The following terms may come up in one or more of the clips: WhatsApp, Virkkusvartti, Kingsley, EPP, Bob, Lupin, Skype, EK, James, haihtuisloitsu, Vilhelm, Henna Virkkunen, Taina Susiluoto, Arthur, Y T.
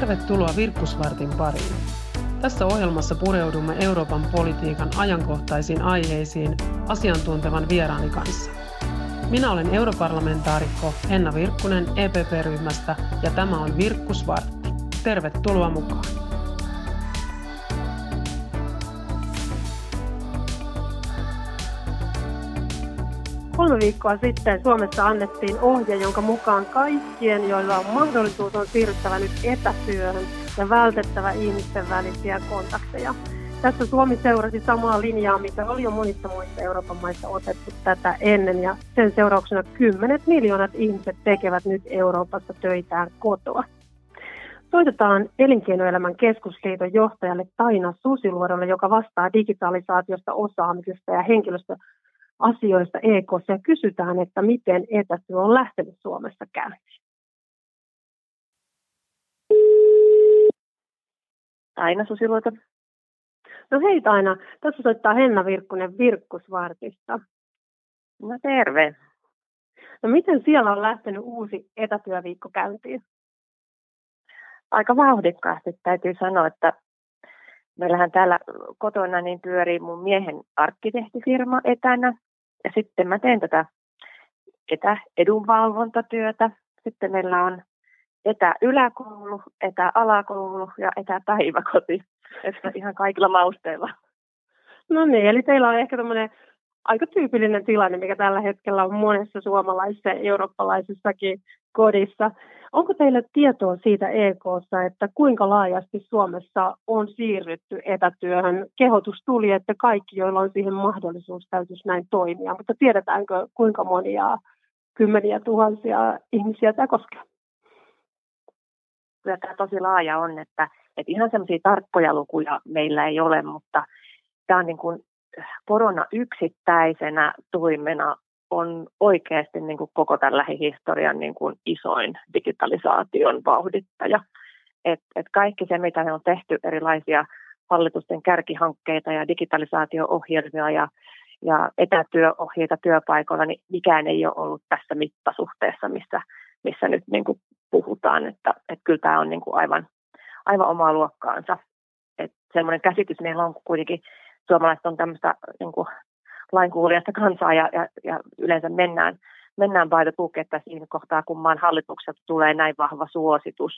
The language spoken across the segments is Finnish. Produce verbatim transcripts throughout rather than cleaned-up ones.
Tervetuloa Virkkusvartin pariin. Tässä ohjelmassa pureudumme Euroopan politiikan ajankohtaisiin aiheisiin asiantuntevan vieraani kanssa. Minä olen europarlamentaarikko Henna Virkkunen E P P-ryhmästä ja tämä on Virkkusvartti. Tervetuloa mukaan. Kolme viikkoa sitten Suomessa annettiin ohje, jonka mukaan kaikkien, joilla on mahdollisuus, on siirryttävä nyt etätyöhön ja vältettävä ihmisten välisiä kontakteja. Tässä Suomi seurasi samaa linjaa, mitä oli jo monissa muissa Euroopan maissa otettu tätä ennen, ja sen seurauksena kymmenet miljoonat ihmiset tekevät nyt Euroopassa töitään kotoa. Soitetaan Elinkeinoelämän keskusliiton johtajalle Taina Susiluodolle, joka vastaa digitalisaatiosta, osaamisesta ja henkilöstö asioista E K:ssa, ja kysytään, että miten etätyö on lähtenyt Suomessa käyntiin. Taina Susiluoto. No hei Taina, tässä soittaa Henna Virkkunen Virkkusvartista. No terve. No miten siellä on lähtenyt uusi etätyöviikko käyntiin? Aika vauhdikkaasti täytyy sanoa, että meillähän täällä kotona niin pyörii mun miehen arkkitehtifirma etänä. Ja sitten mä teen tätä etäedunvalvontatyötä. Sitten meillä on etäyläkoulu, etäalakoulu ja etäpäiväkoti. Että ihan kaikilla mausteilla. No niin, eli teillä on ehkä tämmöinen aika tyypillinen tilanne, mikä tällä hetkellä on monessa suomalaisessa ja eurooppalaisessakin kodissa. Onko teillä tietoa siitä E K:ssa, että kuinka laajasti Suomessa on siirrytty etätyöhön? Kehotus tuli, että kaikki, joilla on siihen mahdollisuus, täytyisi näin toimia, mutta tiedetäänkö kuinka monia kymmeniä tuhansia ihmisiä tämä koskee? Kyllä tämä tosi laaja on, että, että ihan sellaisia tarkkoja lukuja meillä ei ole, mutta tämä on niin kuin korona yksittäisenä toimena on oikeasti niin kuin koko tämän lähihistorian niin kuin isoin digitalisaation vauhdittaja. Et, et kaikki se, mitä me on tehty, erilaisia hallitusten kärkihankkeita ja digitalisaatio-ohjelmia ja, ja etätyöohjeita työpaikoilla, niin mikään ei ole ollut tässä mittasuhteessa, missä, missä nyt niin kuin puhutaan. Että, et kyllä tämä on niin kuin aivan, aivan omaa luokkaansa. Et sellainen käsitys meillä on, kun kuitenkin suomalaiset on tämmöistä niin kuin lainkuulijasta kansaa ja, ja, ja yleensä mennään, mennään by the book, että siinä kohtaa, kun maan hallitukselta tulee näin vahva suositus,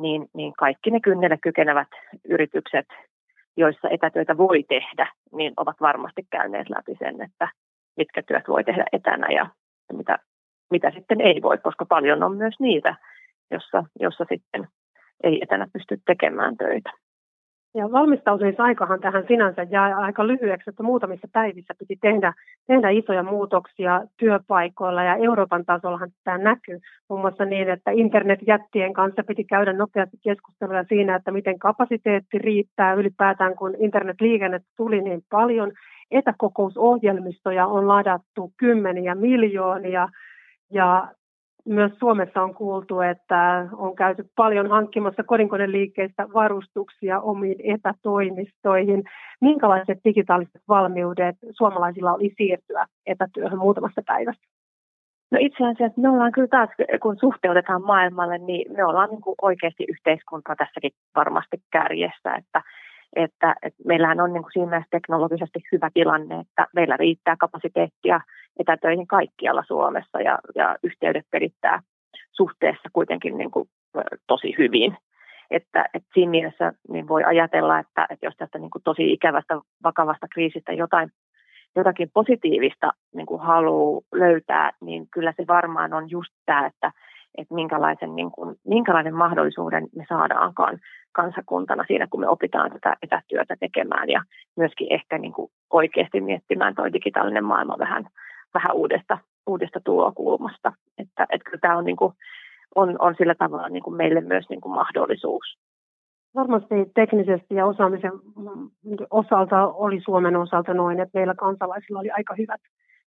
niin, niin kaikki ne kynnelle kykenevät yritykset, joissa etätyötä voi tehdä, niin ovat varmasti käyneet läpi sen, että mitkä työt voi tehdä etänä ja mitä, mitä sitten ei voi, koska paljon on myös niitä, jossa, jossa sitten ei etänä pysty tekemään töitä. Ja valmistautumisaikahan tähän sinänsä jää aika lyhyeksi, että muutamissa päivissä piti tehdä, tehdä isoja muutoksia työpaikoilla, ja Euroopan tasollahan tämä näkyy muun muassa niin, että internetjättien kanssa piti käydä nopeasti keskustelua siinä, että miten kapasiteetti riittää ylipäätään, kun internetliikennettä tuli niin paljon. Etäkokousohjelmistoja on ladattu kymmeniä miljoonia, ja myös Suomessa on kuultu, että on käyty paljon hankkimassa kodinkoneliikkeistä varustuksia omiin etätoimistoihin. Minkälaiset digitaaliset valmiudet suomalaisilla oli siirtyä etätyöhön muutamassa päivässä? No itse asiassa me ollaan kyllä taas, kun suhteutetaan maailmalle, niin me ollaan niin kuin oikeasti yhteiskunta tässäkin varmasti kärjessä. Että, että, että meillähän on niin kuin siinä mielessä teknologisesti hyvä tilanne, että meillä riittää kapasiteettia etätöihin kaikkialla Suomessa ja, ja yhteydet pelittää suhteessa kuitenkin niin kuin tosi hyvin. Että, et siinä mielessä niin voi ajatella, että, että jos tästä niin kuin tosi ikävästä, vakavasta kriisistä jotain, jotakin positiivista niin kuin haluaa löytää, niin kyllä se varmaan on just tämä, että, että minkälaisen, niin kuin, minkälainen mahdollisuuden me saadaankaan kansakuntana siinä, kun me opitaan tätä etätyötä tekemään ja myöskin ehkä niin kuin oikeasti miettimään tuo digitaalinen maailma vähän vähän uudesta, uudesta tulokulmasta, että, että kyllä tämä on, niin kuin, on, on sillä tavalla niin kuin meille myös niin kuin mahdollisuus. Varmasti teknisesti ja osaamisen osalta oli Suomen osalta noin, että meillä kansalaisilla oli aika hyvät,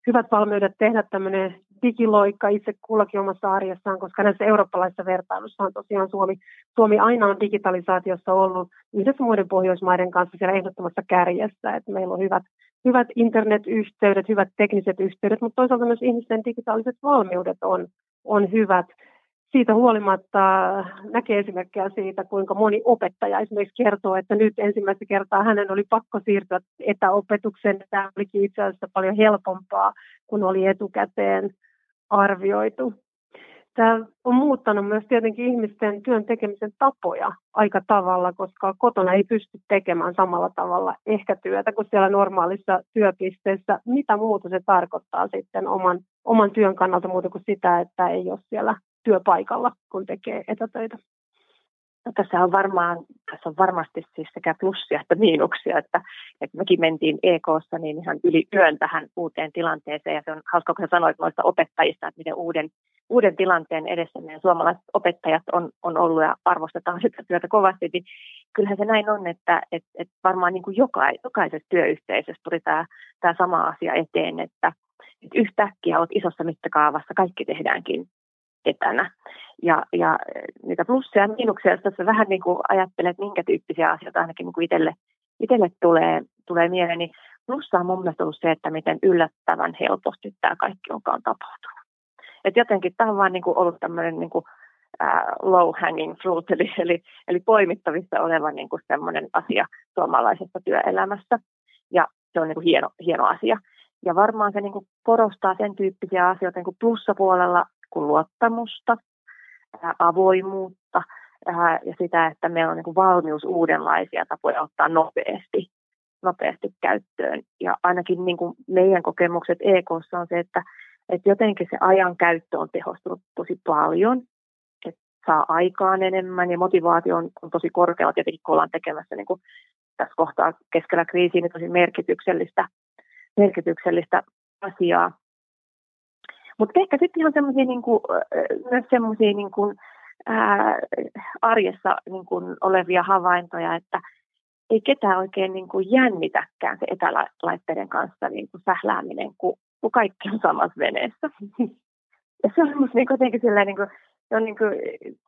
hyvät valmiudet tehdä tämmöinen digiloikka itse kullakin omassa arjessaan, koska näissä eurooppalaisissa vertailussa on tosiaan Suomi, Suomi aina on digitalisaatiossa ollut yhdessä muiden Pohjoismaiden kanssa siellä ehdottomassa kärjessä, että meillä on hyvät Hyvät internetyhteydet, hyvät tekniset yhteydet, mutta toisaalta myös ihmisten digitaaliset valmiudet on, on hyvät. siitä huolimatta näkee esimerkkejä siitä, kuinka moni opettaja esimerkiksi kertoo, että nyt ensimmäistä kertaa hänen oli pakko siirtyä etäopetukseen. Tämä olikin itse asiassa paljon helpompaa, kun oli etukäteen arvioitu. Tämä on muuttanut myös tietenkin ihmisten työn tekemisen tapoja aika tavalla, koska kotona ei pysty tekemään samalla tavalla ehkä työtä kuin siellä normaalissa työpisteessä. Mitä muuta se tarkoittaa sitten oman, oman työn kannalta muuta kuin sitä, että ei ole siellä työpaikalla, kun tekee etätöitä? No, tässä, on varmaan, tässä on varmasti siis sekä plussia että miinuksia, että, että mekin mentiin E K:ssa niin ihan yli yön tähän uuteen tilanteeseen, ja se on hauska, kun sä sanoit noista opettajista, että miten uuden, uuden tilanteen edessä meidän suomalaiset opettajat on, on ollut ja arvostetaan sitä työtä kovasti, niin kyllähän se näin on, että et, et varmaan niin kuin joka, jokaisessa työyhteisössä tuli tämä, tämä sama asia eteen, että et yhtäkkiä olet isossa mittakaavassa, kaikki tehdäänkin etänä. Ja, ja niitä plussia ja miinuksia, jos tässä vähän niin kuin ajattelet, minkä tyyppisiä asioita ainakin niin itselle, itselle tulee, tulee mieleen, niin plussa on mun mielestä ollut se, että miten yllättävän helposti tämä kaikki onkaan tapahtunut. Et jotenkin tämä on vaan niin kuin ollut tämmöinen niin kuin low hanging fruit, eli, eli, eli poimittavissa oleva niin kuin semmoinen asia suomalaisessa työelämässä, ja se on niin kuin hieno, hieno asia. Ja varmaan se niin kuin korostaa sen tyyppisiä asioita niin kuin plussapuolella, kuin luottamusta, avoimuutta ja sitä, että meillä on niin kuin valmius uudenlaisia tapoja ottaa nopeasti, nopeasti käyttöön. Ja ainakin niin kuin meidän kokemukset E K:ssa on se, että, että jotenkin se ajankäyttö on tehostunut tosi paljon, että saa aikaan enemmän ja motivaatio on, on tosi korkealla. Tietenkin kun ollaan tekemässä niin kuin tässä kohtaa keskellä kriisiä, niin tosi merkityksellistä, merkityksellistä asiaa. Mutta ehkä sitten ihan semmoisia niinku, myös semmoisia niinku, arjessa niinku, olevia havaintoja, että ei ketään oikein niinku, jännitäkään se etälaitteiden kanssa niinku, sählääminen, kun, kun kaikki on samassa veneessä. Ja se on musta niinku, jotenkin sellainen, niinku, se, on, niinku,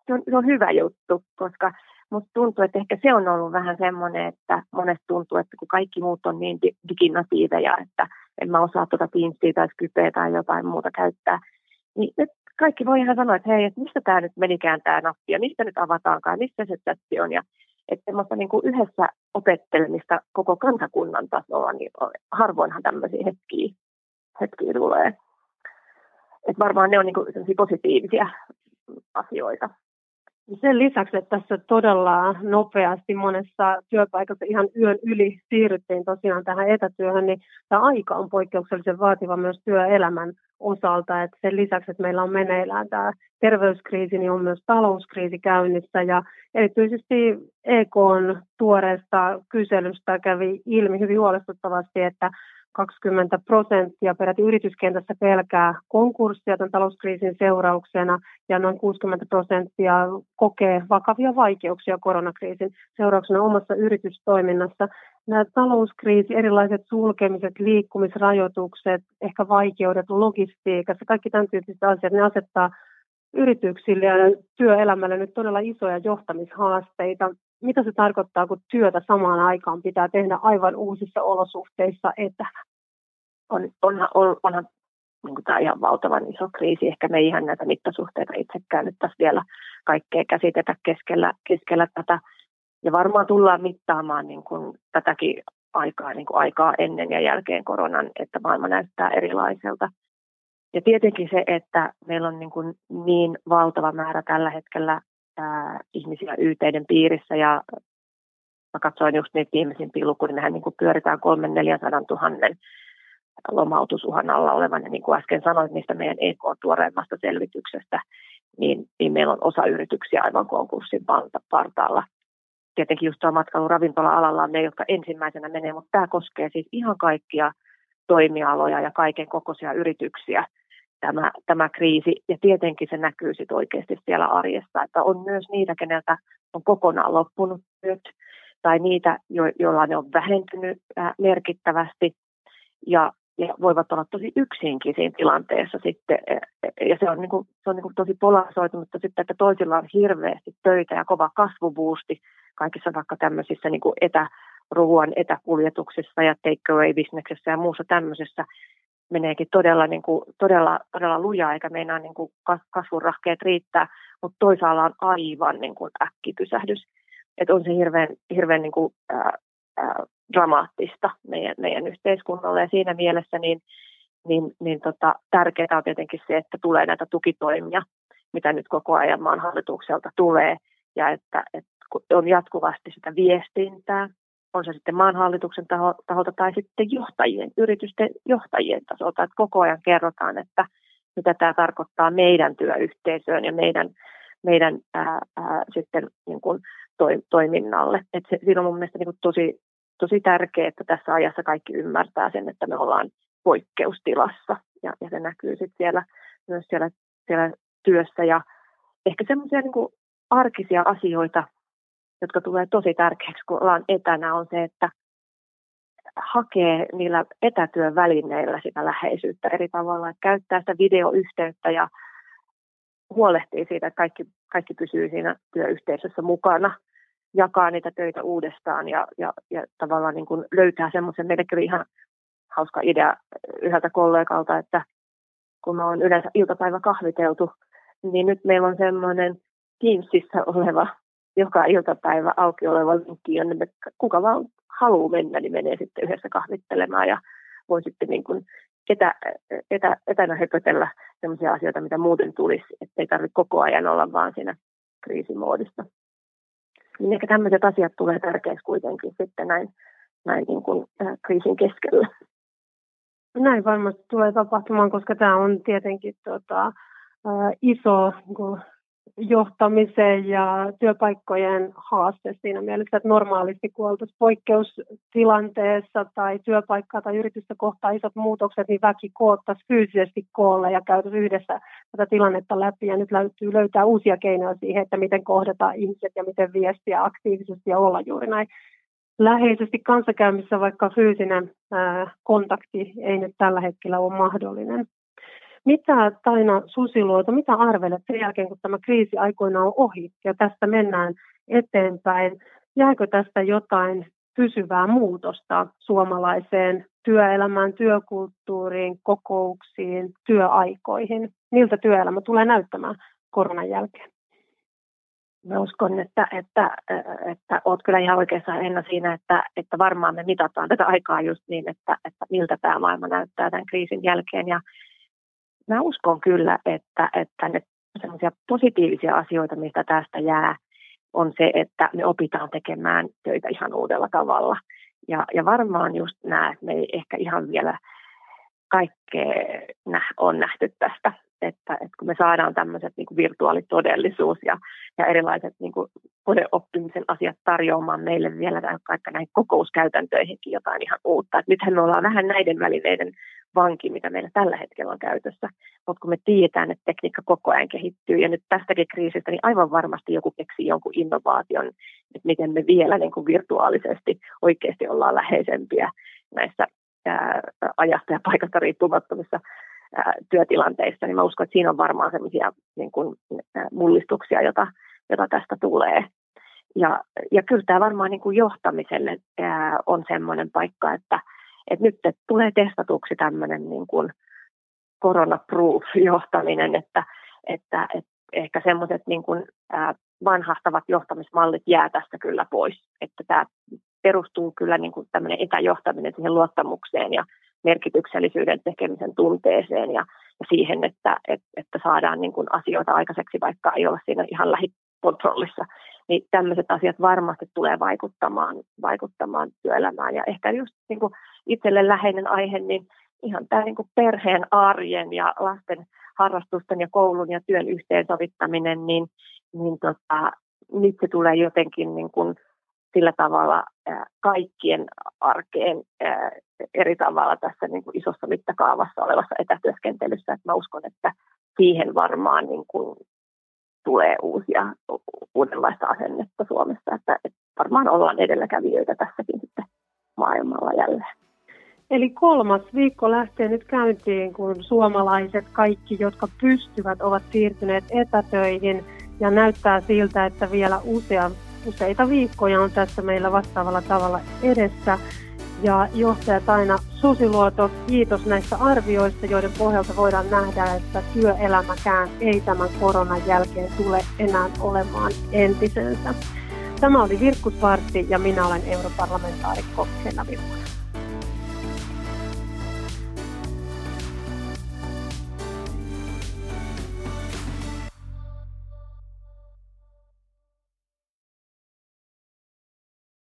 se, on, se on hyvä juttu, koska musta tuntuu, että ehkä se on ollut vähän semmoinen, että monesti tuntuu, että kun kaikki muut on niin diginatiiveja, että en mä osaa tuota Teamsia tai Skypeä tai jotain muuta käyttää. Niin nyt kaikki voi ihan sanoa, että hei, että mistä tämä nyt menikään tämä nappi ja mistä nyt avataankaan, mistä se chatti on. Ja että semmoista niin kuin yhdessä opettelemista koko kansakunnan tasolla, niin harvoinhan tämmöisiä hetkiä, hetkiä tulee. Että varmaan ne on niin kuin semmoisia positiivisia asioita. Sen lisäksi, että tässä todella nopeasti monessa työpaikassa ihan yön yli siirryttiin tosiaan tähän etätyöhön, niin tämä aika on poikkeuksellisen vaativa myös työelämän osalta. Että sen lisäksi, että meillä on meneillään tämä terveyskriisi, niin on myös talouskriisi käynnissä. Ja erityisesti E K:n tuoreesta kyselystä kävi ilmi hyvin huolestuttavasti, että kaksikymmentä prosenttia peräti yrityskentässä pelkää konkurssia tämän talouskriisin seurauksena ja noin kuusikymmentä prosenttia kokee vakavia vaikeuksia koronakriisin seurauksena omassa yritystoiminnassa. Nämä talouskriisi, erilaiset sulkemiset, liikkumisrajoitukset, ehkä vaikeudet logistiikassa, kaikki tämän tyyppiset asiat, ne asettaa yrityksille ja työelämälle nyt todella isoja johtamishaasteita. Mitä se tarkoittaa, kun työtä samaan aikaan pitää tehdä aivan uusissa olosuhteissa etänä? On, onhan onhan niin kuin tämä ihan valtavan iso kriisi. Ehkä me ei ihan näitä mittasuhteita itsekään nyt tässä vielä kaikkea käsitetä keskellä, keskellä tätä. Ja varmaan tullaan mittaamaan niin kuin tätäkin aikaa, niin kuin aikaa ennen ja jälkeen koronan, että maailma näyttää erilaiselta. Ja tietenkin se, että meillä on niin kuin niin valtava määrä tällä hetkellä Äh, ihmisiä Y T:iden piirissä, ja mä katsoin just niitä viimeisimpiä lukuja, niin mehän niin kuin pyöritään kolmen neljän sadan tuhannen lomautusuhan alla olevan, ja niin kuin äsken sanoit niistä meidän E K:n tuoreimmasta selvityksestä, niin, niin meillä on osa yrityksiä aivan konkurssin partaalla. Tietenkin just tuo matkailu ravintola-alalla on ne, jotka ensimmäisenä menee, mutta tämä koskee siis ihan kaikkia toimialoja ja kaiken kokoisia yrityksiä. Tämä, tämä kriisi, ja tietenkin se näkyy sit oikeasti siellä arjessa, että on myös niitä, keneltä on kokonaan loppunut työt, tai niitä, jo, joilla ne on vähentynyt äh, merkittävästi, ja, ja voivat olla tosi yksinkin siinä tilanteessa sitten, ja se on, niinku, se on niinku tosi polarisoitunutta sitten, että toisilla on hirveästi töitä ja kova kasvubuusti kaikissa vaikka tämmöisissä niinku etäruuan etäkuljetuksissa ja take away-bisneksessä ja muussa tämmöisessä, meneekin todella, niin kuin, todella, todella lujaa, eikä meinaa niin kuin kasvurahkeet riittää, mutta toisaalla on aivan niin kuin äkkipysähdys. Että on se hirveän, hirveän niin kuin, ää, ää, dramaattista meidän, meidän yhteiskunnalle, ja siinä mielessä niin, niin, niin tota, tärkeää on tietenkin se, että tulee näitä tukitoimia, mitä nyt koko ajan maan hallitukselta tulee, ja että, että on jatkuvasti sitä viestintää, on se sitten maan hallituksen taho, taholta tai sitten johtajien, yritysten johtajien tasolta, että koko ajan kerrotaan, että mitä tämä tarkoittaa meidän työyhteisöön ja meidän, meidän ää, ää, sitten, niin kuin toi, toiminnalle. Et se, siinä on mun mielestä niin kuin tosi, tosi tärkeää, että tässä ajassa kaikki ymmärtää sen, että me ollaan poikkeustilassa, ja, ja se näkyy sitten siellä, myös siellä, siellä työssä, ja ehkä semmoisia niin kuin arkisia asioita, jotka tulee tosi tärkeäksi, kun ollaan etänä, on se, että hakee niillä etätyön välineillä sitä läheisyyttä eri tavalla, että käyttää sitä videoyhteyttä ja huolehtii siitä, että kaikki, kaikki pysyy siinä työyhteisössä mukana, jakaa niitä töitä uudestaan ja, ja, ja tavallaan niin kuin löytää semmoisen, meillekin oli ihan hauska idea yhdeltä kollegalta, että kun me on yleensä iltapäivä kahviteltu, niin nyt meillä on semmoinen Teamsissa oleva joka iltapäivä auki oleva linkki, jonne me, kuka vaan haluaa mennä, niin menee sitten yhdessä kahvittelemaan ja voi sitten niin kuin etä, etä, etänä höpötellä sellaisia asioita, mitä muuten tulisi, ettei tarvitse koko ajan olla vaan siinä kriisimoodissa. Niin ehkä tämmöiset asiat tulee tärkeäksi kuitenkin sitten näin, näin niin kuin kriisin keskellä. Näin varmasti tulee tapahtumaan, koska tämä on tietenkin tota, iso johtamisen ja työpaikkojen haaste siinä mielessä, että normaalisti kun oltaisiin poikkeustilanteessa tai työpaikkaa tai yritystä kohtaan isot muutokset, niin väki koottaisiin fyysisesti koolle ja käytäisiin yhdessä tätä tilannetta läpi, ja nyt löytyy löytää uusia keinoja siihen, että miten kohdataan ihmiset ja miten viestiä aktiivisesti ja olla juuri näin läheisesti kanssakäymissä, vaikka fyysinen ää, kontakti ei nyt tällä hetkellä ole mahdollinen. Mitä, Taina Susiluoto, mitä arvelet sen jälkeen, kun tämä kriisi aikoina on ohi ja tästä mennään eteenpäin? Jääkö tästä jotain pysyvää muutosta suomalaiseen työelämään, työkulttuuriin, kokouksiin, työaikoihin? Miltä työelämä tulee näyttämään koronan jälkeen? Mä uskon, että, että, että olet kyllä ihan oikeassa, Henna, siinä, että, että varmaan me mitataan tätä aikaa just niin, että, että miltä tämä maailma näyttää tämän kriisin jälkeen. Ja mä uskon kyllä, että, että ne semmoisia positiivisia asioita, mistä tästä jää, on se, että me opitaan tekemään töitä ihan uudella tavalla. Ja, ja varmaan just nämä, että me ei ehkä ihan vielä kaikkea on nähty tästä. Että, että kun me saadaan tämmöiset niin kuin virtuaalitodellisuus ja, ja erilaiset niin kuin oppimisen asiat tarjoamaan meille vielä vaikka näihin kokouskäytäntöihinkin jotain ihan uutta. Että nythän me ollaan vähän näiden välineiden vanki, mitä meillä tällä hetkellä on käytössä. Mutta kun me tiedetään, että tekniikka koko ajan kehittyy ja nyt tästäkin kriisistä, niin aivan varmasti joku keksii jonkun innovaation, että miten me vielä niin kuin virtuaalisesti oikeasti ollaan läheisempiä näissä ää, ajasta ja paikasta riippumattomissa työtilanteissa, niin mä uskon, että siinä on varmaan sellaisia niin kuin mullistuksia, jota, jota tästä tulee. Ja, ja kyllä tämä varmaan niin kuin johtamiselle ää, on semmoinen paikka, että, että nyt että tulee testatuksi tämmöinen niin kuin koronaproof-johtaminen, että, että, että ehkä semmoiset niin kuin ää, vanhahtavat johtamismallit jää tästä kyllä pois. Että tämä perustuu kyllä niin kuin tämmöinen etäjohtaminen siihen luottamukseen ja merkityksellisyyden tekemisen tunteeseen ja, ja siihen, että, et, että saadaan niin kuin asioita aikaiseksi, vaikka ei ole siinä ihan lähikontrollissa. Niin tämmöiset asiat varmasti tulee vaikuttamaan, vaikuttamaan työelämään. Ja ehkä just niin kuin itselle läheinen aihe, niin ihan tämä niin kuin perheen arjen ja lasten harrastusten ja koulun ja työn yhteensovittaminen, niin, niin tota, nyt se tulee jotenkin niin kuin sillä tavalla kaikkien arkeen eri tavalla tässä niin kuin isossa mittakaavassa olevassa etätyöskentelyssä. Että mä uskon, että siihen varmaan niin kuin tulee uusia, uudenlaista asennetta Suomessa. Että, että varmaan ollaan edelläkävijöitä tässäkin sitten maailmalla jälleen. Eli kolmas viikko lähtee nyt käyntiin, kun suomalaiset kaikki, jotka pystyvät, ovat siirtyneet etätöihin. Ja näyttää siltä, että vielä useampi. Useita viikkoja on tässä meillä vastaavalla tavalla edessä. ja johtaja Taina Susiluoto, kiitos näistä arvioista, joiden pohjalta voidaan nähdä, että työelämäkään ei tämän koronan jälkeen tule enää olemaan entisensä. Tämä oli Virkkusvartti ja minä olen europarlamentaarikko Henna Virkkunen.